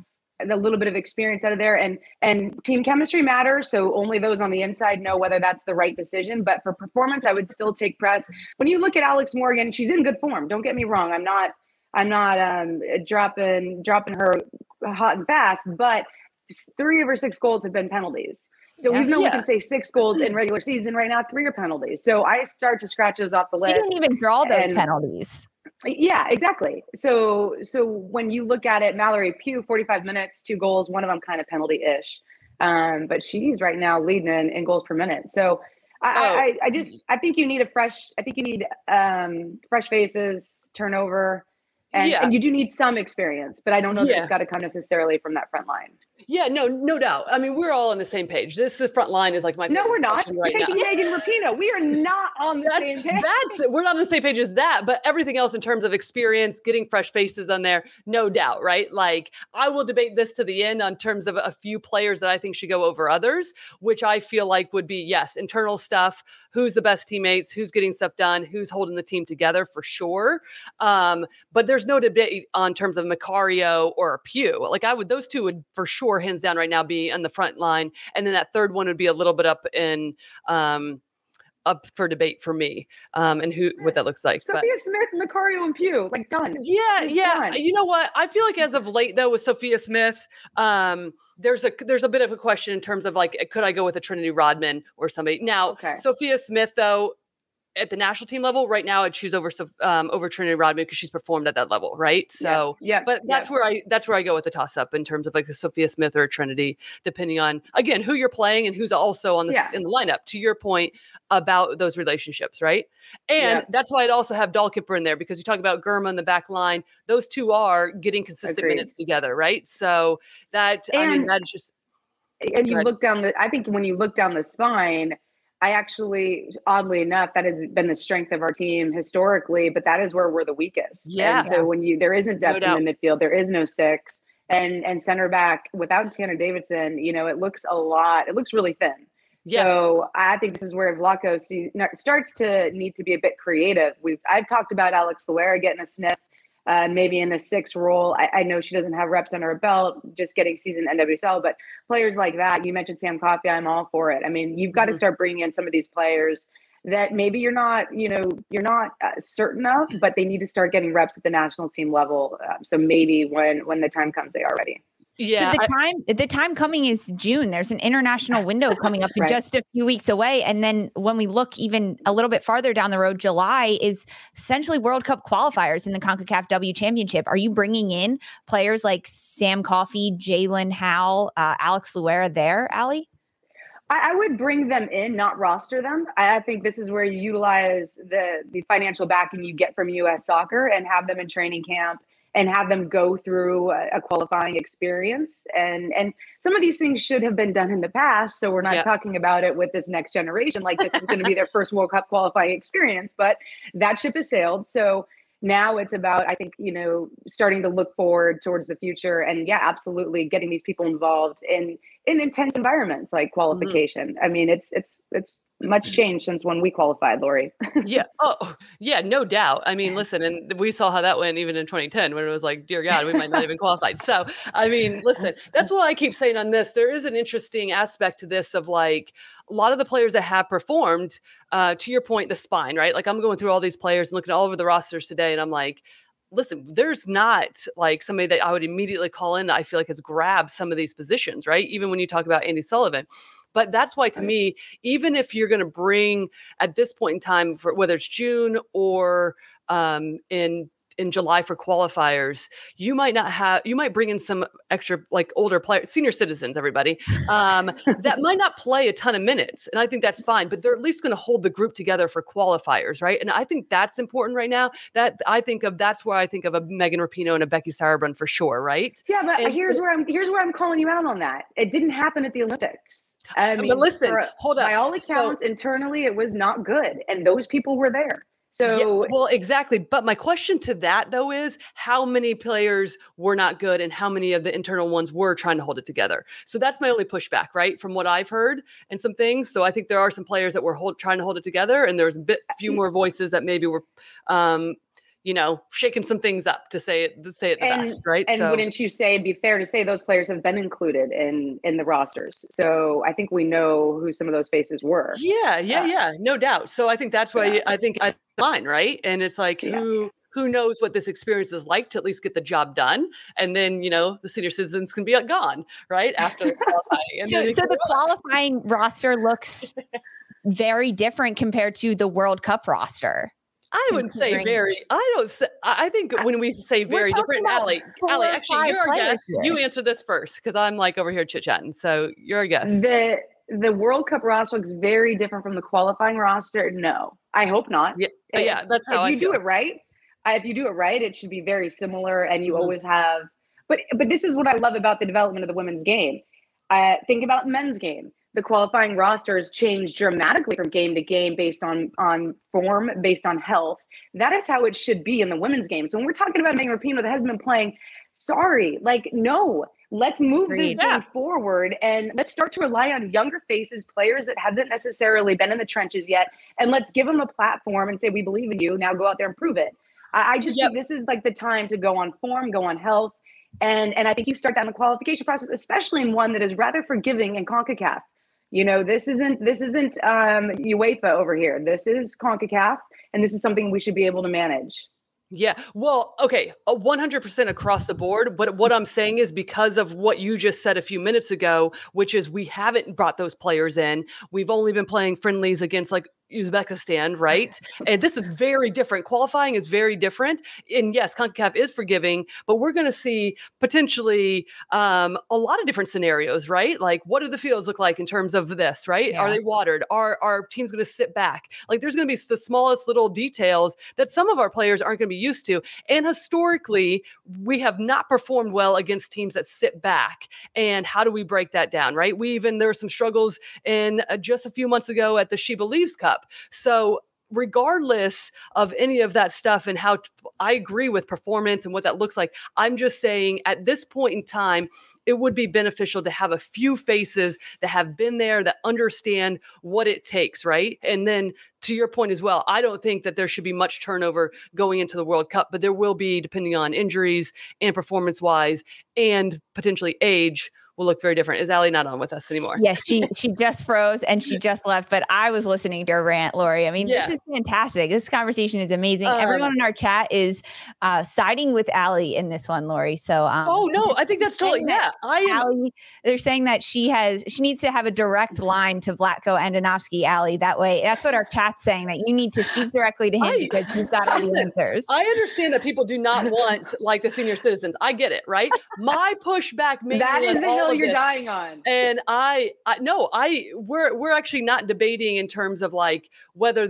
a little bit of experience out of there, and team chemistry matters. So only those on the inside know whether that's the right decision. But for performance, I would still take Press. When you look at Alex Morgan, she's in good form. Don't get me wrong. I'm not dropping her hot and fast, but 3 of her 6 goals have been penalties. So even though we can say 6 goals in regular season, right now 3 are penalties. So I start to scratch those off the list. She didn't even draw those penalties. Yeah, exactly. So when you look at it, Mallory Pugh, 45 minutes, 2 goals, one of them kind of penalty-ish. But she's right now leading in goals per minute. So I think you need fresh faces, turnover. And you do need some experience, but I don't know that it's got to come necessarily from that front line. Yeah, no doubt. I mean, we're all on the same page. This is front line is like my. No, we're not. Right, we're taking Megan Rapinoe. We are not on the same page. We're not on the same page as that, but everything else in terms of experience, getting fresh faces on there, no doubt, right? Like, I will debate this to the end on terms of a few players that I think should go over others, which I feel like would be, yes, internal stuff, who's the best teammates, who's getting stuff done, who's holding the team together for sure. But there's no debate on terms of Macario or Pugh. Like, those two would for sure, hands down right now, be on the front line, and then that third one would be a little bit up for debate for me, and who what that looks like. Sophia Smith, Macario, and Pugh, like done. Yeah. Done. You know what? I feel like as of late though, with Sophia Smith, there's a bit of a question in terms of like, could I go with a Trinity Rodman or somebody? Now, okay. Sophia Smith though, at the national team level right now, I'd choose over Trinity Rodman because she's performed at that level. Right. So, yeah, but that's where I go with the toss up in terms of like a Sophia Smith or a Trinity, depending on, again, who you're playing and who's also on the, in the lineup, to your point about those relationships. Right. And that's why I'd also have Dahlkemper in there, because you talk about Girma in the back line. Those two are getting consistent minutes together. Right. So I think when you look down the spine, I actually, oddly enough, that has been the strength of our team historically, but that is where we're the weakest. Yeah. And so when there isn't depth in the midfield, there is no six, and center back without Tierna Davidson, it looks it looks really thin. Yeah. So I think this is where Vlatko starts to need to be a bit creative. I've talked about Alex Loera getting a sniff, maybe in a six role. I know she doesn't have reps under her belt, just getting season NWSL, but players like that, you mentioned Sam Coffey, I'm all for it. I mean, you've got to start bringing in some of these players that maybe you're not certain of, but they need to start getting reps at the national team level. So maybe when the time comes, they are ready. Yeah. So the time coming is June. There's an international window coming up in just a few weeks away. And then when we look even a little bit farther down the road, July is essentially World Cup qualifiers in the CONCACAF W Championship. Are you bringing in players like Sam Coffey, Jalen Howell, Alex Loera there, Allie? I would bring them in, not roster them. I think this is where you utilize the financial backing you get from U.S. Soccer and have them in training camp and have them go through a qualifying experience. And some of these things should have been done in the past, so we're not talking about it with this next generation. Like, this is going to be their first World Cup qualifying experience, but that ship has sailed. So now it's about, I think, starting to look forward towards the future and, absolutely getting these people involved in intense environments like qualification. Mm-hmm. I mean, it's much changed since when we qualified, Lori. No doubt. I mean, listen, and we saw how that went even in 2010 when it was like, dear God, we might not even qualify. So, I mean, listen, that's what I keep saying on this. There is an interesting aspect to this of like a lot of the players that have performed, to your point, the spine, right? Like, I'm going through all these players and looking all over the rosters today, and I'm like, listen, there's not like somebody that I would immediately call in that I feel like has grabbed some of these positions, right? Even when you talk about Andy Sullivan. But that's why, to me, even if you're going to bring at this point in time, for whether it's June or in July for qualifiers, you might bring in some extra, like, older players, senior citizens, everybody, that might not play a ton of minutes. And I think that's fine, but they're at least going to hold the group together for qualifiers. Right. And I think that's important right now. That's where I think of a Megan Rapinoe and a Becky Sauerbrunn for sure. Right. Yeah. But here's where I'm calling you out on that. It didn't happen at the Olympics. I mean, but listen, hold up. By all accounts, internally, it was not good. And those people were there. So, well, exactly. But my question to that though is, how many players were not good and how many of the internal ones were trying to hold it together? So that's my only pushback, right? From what I've heard and some things. So I think there are some players that were trying to hold it together, and there's a few more voices that maybe were, shaking some things up, to say it the best, right? And so, wouldn't you say it'd be fair to say those players have been included in the rosters? So I think we know who some of those faces were. Yeah, no doubt. So I think that's why I think I mine, right? And it's like, who knows what this experience is like to at least get the job done, and then the senior citizens can be gone, right, after the qualifying. So the qualifying roster looks very different compared to the World Cup roster. I wouldn't say very. I think when we say very different, Allie, actually, you're our guest. Here. You answer this first, because I'm like over here chit chatting. So you're our guest. The World Cup roster looks very different from the qualifying roster. No, I hope not. Yeah, that's how I feel. If you do it right, it should be very similar, and you always have But this is what I love about the development of the women's game. Think about the men's game. The qualifying rosters change dramatically from game to game based on form, based on health. That is how it should be in the women's game. So when we're talking about Megan Rapinoe that has been playing, let's move this game forward and let's start to rely on younger faces, players that haven't necessarily been in the trenches yet, and let's give them a platform and say, we believe in you, now go out there and prove it. I just think this is like the time to go on form, go on health, and I think you start that in the qualification process, especially in one that is rather forgiving in CONCACAF. You know, this isn't UEFA over here. This is CONCACAF, and this is something we should be able to manage. Yeah. Well, okay. 100% across the board. But what I'm saying is because of what you just said a few minutes ago, which is we haven't brought those players in. We've only been playing friendlies against like Uzbekistan, right? And this is very different. Qualifying is very different. And yes, CONCACAF is forgiving, but we're going to see potentially a lot of different scenarios, right? Like, what do the fields look like in terms of this, right? Yeah. Are they watered? Are teams going to sit back? Like, there's going to be the smallest little details that some of our players aren't going to be used to. And historically, we have not performed well against teams that sit back. And how do we break that down, right? There were some struggles in just a few months ago at the She Believes Cup. So regardless of any of that stuff and how I agree with performance and what that looks like, I'm just saying at this point in time, it would be beneficial to have a few faces that have been there, that understand what it takes, right? And then to your point as well, I don't think that there should be much turnover going into the World Cup, but there will be, depending on injuries and performance-wise and potentially age, will look very different. Is Allie not on with us anymore? Yes, she just froze and she just left, but I was listening to her rant, Lori. I mean, This is fantastic. This conversation is amazing. Everyone in our chat is siding with Allie in this one, Lori. So, I think that's totally, Allie, they're saying that she needs to have a direct line to Vlatko Andonovski, Allie. That way, that's what our chat's saying, that you need to speak directly to him because you've got all the answers. I understand that people do not want like the senior citizens. I get it, right? My pushback maybe that is the hill you're dying on. And we're actually not debating in terms of like whether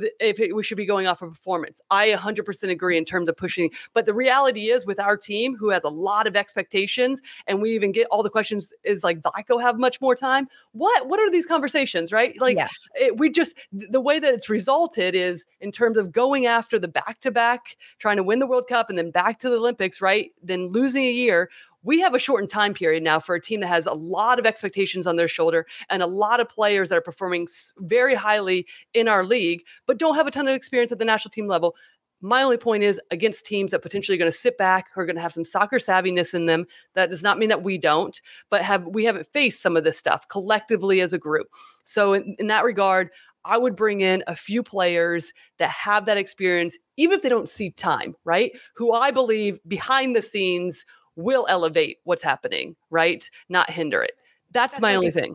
we should be going off of performance. I 100% agree in terms of pushing, but the reality is with our team who has a lot of expectations and we even get all the questions is like, Vlatko have much more time. What are these conversations, right? Like the way that it's resulted is in terms of going after the back-to-back, trying to win the World Cup and then back to the Olympics, right? Then losing a year. We have a shortened time period now for a team that has a lot of expectations on their shoulder and a lot of players that are performing very highly in our league, but don't have a ton of experience at the national team level. My only point is against teams that potentially are going to sit back, who are going to have some soccer savviness in them. That does not mean that we don't, but we haven't faced some of this stuff collectively as a group. So in that regard, I would bring in a few players that have that experience, even if they don't see time, right? Who I believe behind the scenes will elevate what's happening, right? Not hinder it. That's my only thing.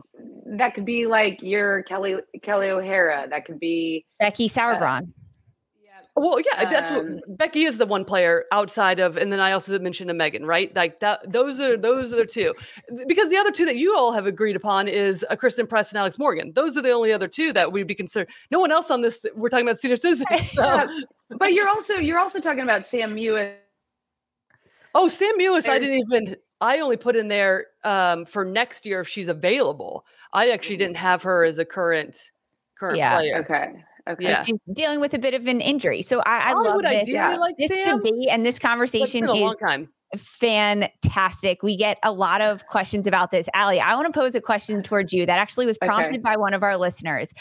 That could be like your Kelly O'Hara. That could be Becky Sauerbrunn. That's what Becky is, the one player outside of, and then I also mentioned a Megan, right? Like that. Those are the two, because the other two that you all have agreed upon is a Kristen Press and Alex Morgan. Those are the only other two that we'd be concerned. No one else on this. We're talking about senior citizens. So. But you're also talking about Sam Mewis. Oh, Sam Mewis, I only put in there for next year if she's available. I actually didn't have her as a current player. Okay. Yeah. She's dealing with a bit of an injury. So I love this. This debate and this conversation is a long time. Fantastic. We get a lot of questions about this. Allie, I want to pose a question towards you that actually was prompted by one of our listeners.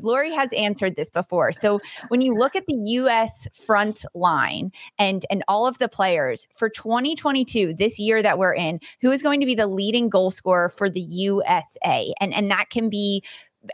Lori has answered this before. So when you look at the U.S. front line and all of the players for 2022, this year that we're in, who is going to be the leading goal scorer for the USA? And that can be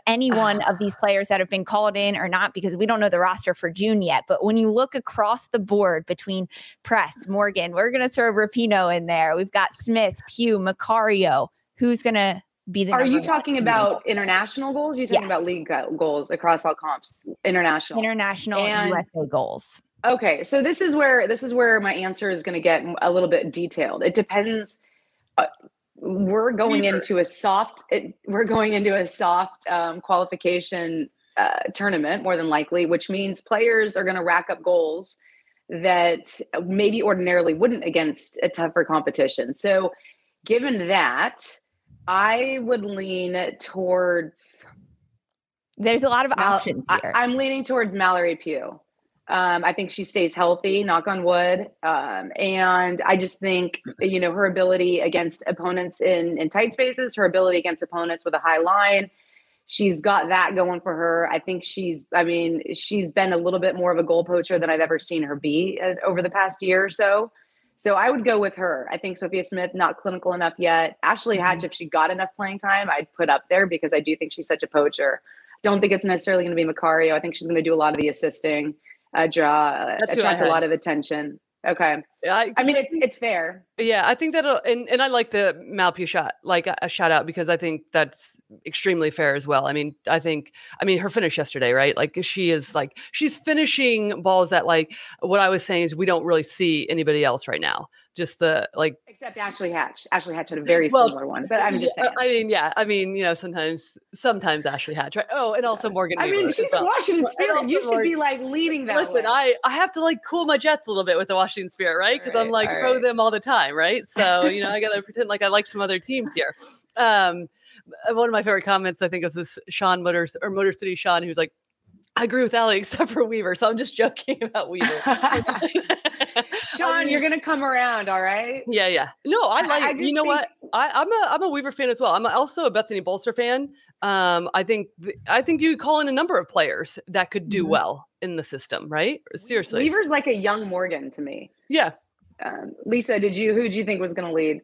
any one of these players that have been called in or not, because we don't know the roster for June yet. But when you look across the board between Press, Morgan, we're going to throw Rapinoe in there. We've got Smith, Pugh, Macario. Who's going to be the Are you talking about international goals? You're talking about league goals across all comps, international and USA goals. Okay. So this is where my answer is going to get a little bit detailed. It depends. We're going into a soft qualification tournament, more than likely, which means players are going to rack up goals that maybe ordinarily wouldn't against a tougher competition. So given that, I would lean towards... There's a lot of options here. I'm leaning towards Mallory Pugh. I think she stays healthy, knock on wood. And I just think, you know, her ability against opponents in tight spaces, her ability against opponents with a high line, she's got that going for her. I think she's been a little bit more of a goal poacher than I've ever seen her be over the past year or so. So I would go with her. I think Sophia Smith, not clinical enough yet. Ashley Hatch, if she got enough playing time, I'd put up there because I do think she's such a poacher. Don't think it's necessarily going to be Macario. I think she's going to do a lot of the assisting, attract a lot of attention. Okay. I think it's fair. Yeah, I think that'll and I like the Malpia shot, like a shout out, because I think that's extremely fair as well. I mean her finish yesterday, right? Like she's finishing balls that, like, what I was saying is we don't really see anybody else right now. Just the like, except Ashley Hatch. Ashley Hatch had a very similar one, but I'm just saying. Sometimes Ashley Hatch, right? Oh, and also Morgan. I mean, she's a Washington Spirit. You should be like leading that. Listen, way. I have to like cool my jets a little bit with the Washington Spirit, right? Because I'm like pro them all the time, right? So I gotta pretend like I like some other teams here. One of my favorite comments, I think, was this Motor City Sean, who's like, I agree with Allie except for Weaver. So I'm just joking about Weaver. Sean, you're going to come around. All right. Yeah. No, I'm a Weaver fan as well. I'm also a Bethany Bolster fan. I think you call in a number of players that could do well in the system, right? Seriously. Weaver's like a young Morgan to me. Yeah. Lisa, who did you think was going to lead?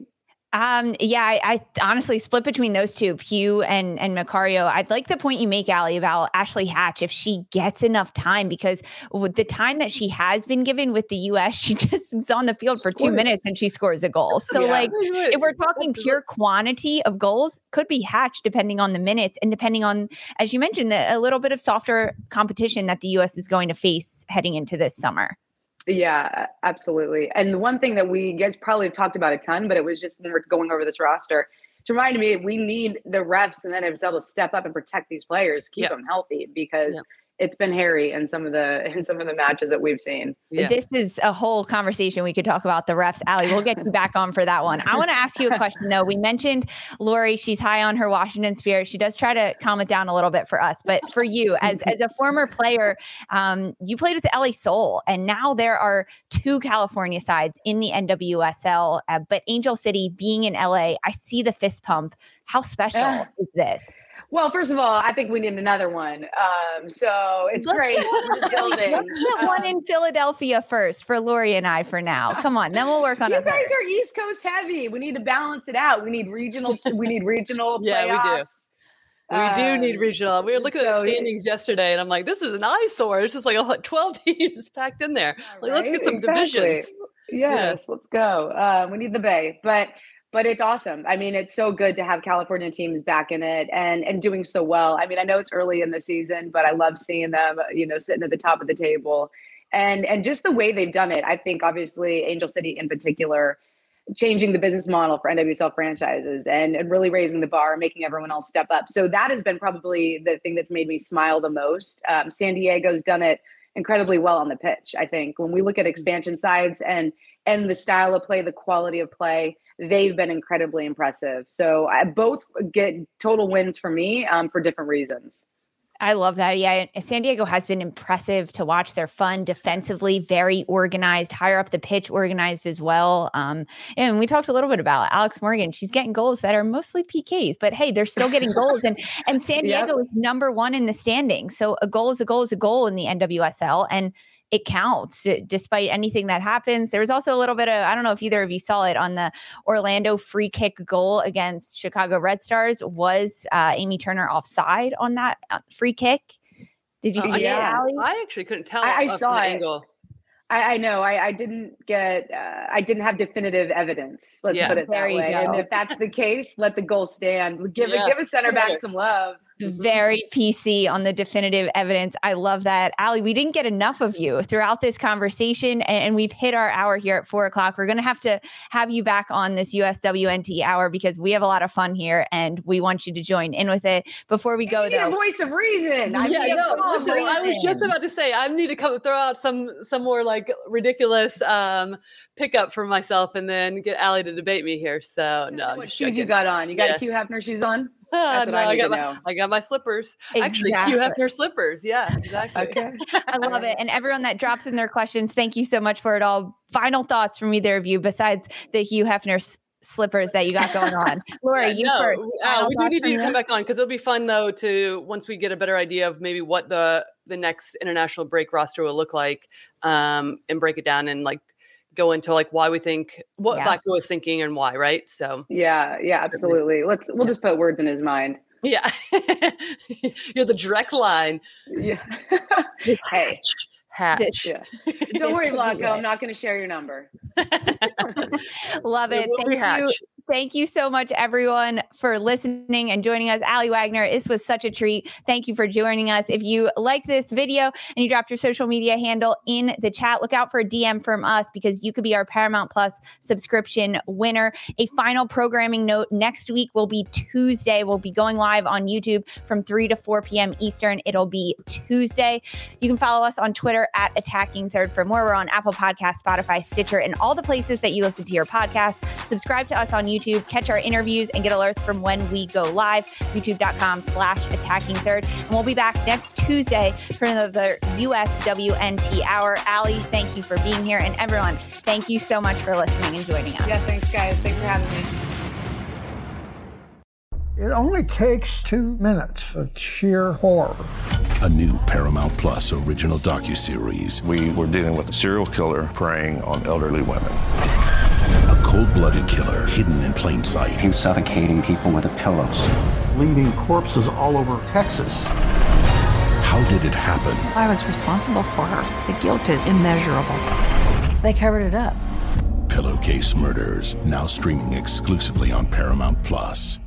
I honestly split between those two, Pugh and Macario. I'd like the point you make, Allie, about Ashley Hatch, if she gets enough time, because with the time that she has been given with the U.S., she just is on the field for 2 minutes and she scores a goal. So if we're talking pure quantity of goals, could be Hatch depending on the minutes and depending on, as you mentioned, a little bit of softer competition that the U.S. is going to face heading into this summer. Yeah, absolutely. And the one thing that we guys probably have talked about a ton, but it was just when we're going over this roster, to remind me, we need the refs and NWSL to step up and protect these players, keep them healthy, because it's been hairy in some of the matches that we've seen. Yeah. This is a whole conversation we could talk about the refs. Allie, we'll get you back on for that one. I want to ask you a question though. We mentioned Lori, she's high on her Washington Spirit. She does try to calm it down a little bit for us, but for you as a former player, you played with the LA Soul and now there are two California sides in the NWSL, but Angel City being in LA, I see the fist pump. How special is this? Well, first of all, I think we need another one. So it's great. We're just building. Let's get one in Philadelphia first for Lori and I for now. Come on, then we'll work on it. You guys are East Coast heavy. We need to balance it out. We need regional. Playoffs. We do need regional. We were looking at the standings yesterday, and I'm like, this is an eyesore. It's just like 12 teams packed in there. Like, right? Let's get some divisions. Yes, let's go. We need the Bay, But it's awesome. I mean, it's so good to have California teams back in it and doing so well. I mean, I know it's early in the season, but I love seeing them, sitting at the top of the table. And just the way they've done it, I think, obviously, Angel City in particular, changing the business model for NWSL franchises and really raising the bar, making everyone else step up. So that has been probably the thing that's made me smile the most. San Diego's done it incredibly well on the pitch, I think. When we look at expansion sides and the style of play, the quality of play, they've been incredibly impressive. So both get total wins for me for different reasons. I love that. Yeah. San Diego has been impressive to watch. They're fun defensively, very organized, higher up the pitch, organized as well. And we talked a little bit about Alex Morgan. She's getting goals that are mostly PKs, but hey, they're still getting goals. And San Diego is number one in the standings. So a goal is a goal is a goal in the NWSL. And it counts despite anything that happens. There was also a little bit of, I don't know if either of you saw it, on the Orlando free kick goal against Chicago Red Stars. Was Amy Turner offside on that free kick? Did you see that, Allie? I actually couldn't tell. I saw it. Angle. I know. I didn't get. I didn't have definitive evidence. Let's put it that way. And if that's the case, let the goal stand. Give a center back some love. very PC on the definitive evidence. I love that. Allie, we didn't get enough of you throughout this conversation, and we've hit our hour here at 4 o'clock. We're going to have you back on this USWNT hour because we have a lot of fun here and we want you to join in with it. Before we go, though, a voice of reason. Listen, I was just about to say, I need to come throw out some more like ridiculous pickup for myself and then get Allie to debate me here. So no, what shoes you got on? You got a Hugh Hefner shoes on? That's what I got my slippers. Exactly. Actually, Hugh Hefner slippers. Yeah, exactly. Okay. I love it. And everyone that drops in their questions, thank you so much for it all. Final thoughts from either of you besides the Hugh Hefner slippers that you got going on. Laura, first. We do need you to come back on because it'll be fun though to once we get a better idea of maybe what the next international break roster will look like and break it down and like go into like why we think what Vlatko was thinking and why, right? So yeah, absolutely. We'll just put words in his mind. Yeah. You're the direct line. Yeah. Hey. Hatch. Yeah. Don't worry, Vlatko. I'm not going to share your number. Love it. Thank you so much, everyone, for listening and joining us. Allie Wagner, this was such a treat. Thank you for joining us. If you like this video and you dropped your social media handle in the chat, look out for a DM from us because you could be our Paramount Plus subscription winner. A final programming note, next week will be Tuesday. We'll be going live on YouTube from 3 to 4 p.m. Eastern. It'll be Tuesday. You can follow us on Twitter at Attacking Third for more. We're on Apple Podcasts, Spotify, Stitcher, and all the places that you listen to your podcasts. Subscribe to us on YouTube, catch our interviews, and get alerts from when we go live, youtube.com/attackingthird. And we'll be back next Tuesday for another USWNT hour. Allie, thank you for being here. And everyone, thank you so much for listening and joining us. Yeah, thanks, guys. Thanks for having me. It only takes 2 minutes of sheer horror. A new Paramount Plus original docuseries. We were dealing with a serial killer preying on elderly women. A cold-blooded killer hidden in plain sight. He was suffocating people with the pillows. Leaving corpses all over Texas. How did it happen? I was responsible for her. The guilt is immeasurable. They covered it up. Pillowcase Murders, now streaming exclusively on Paramount Plus.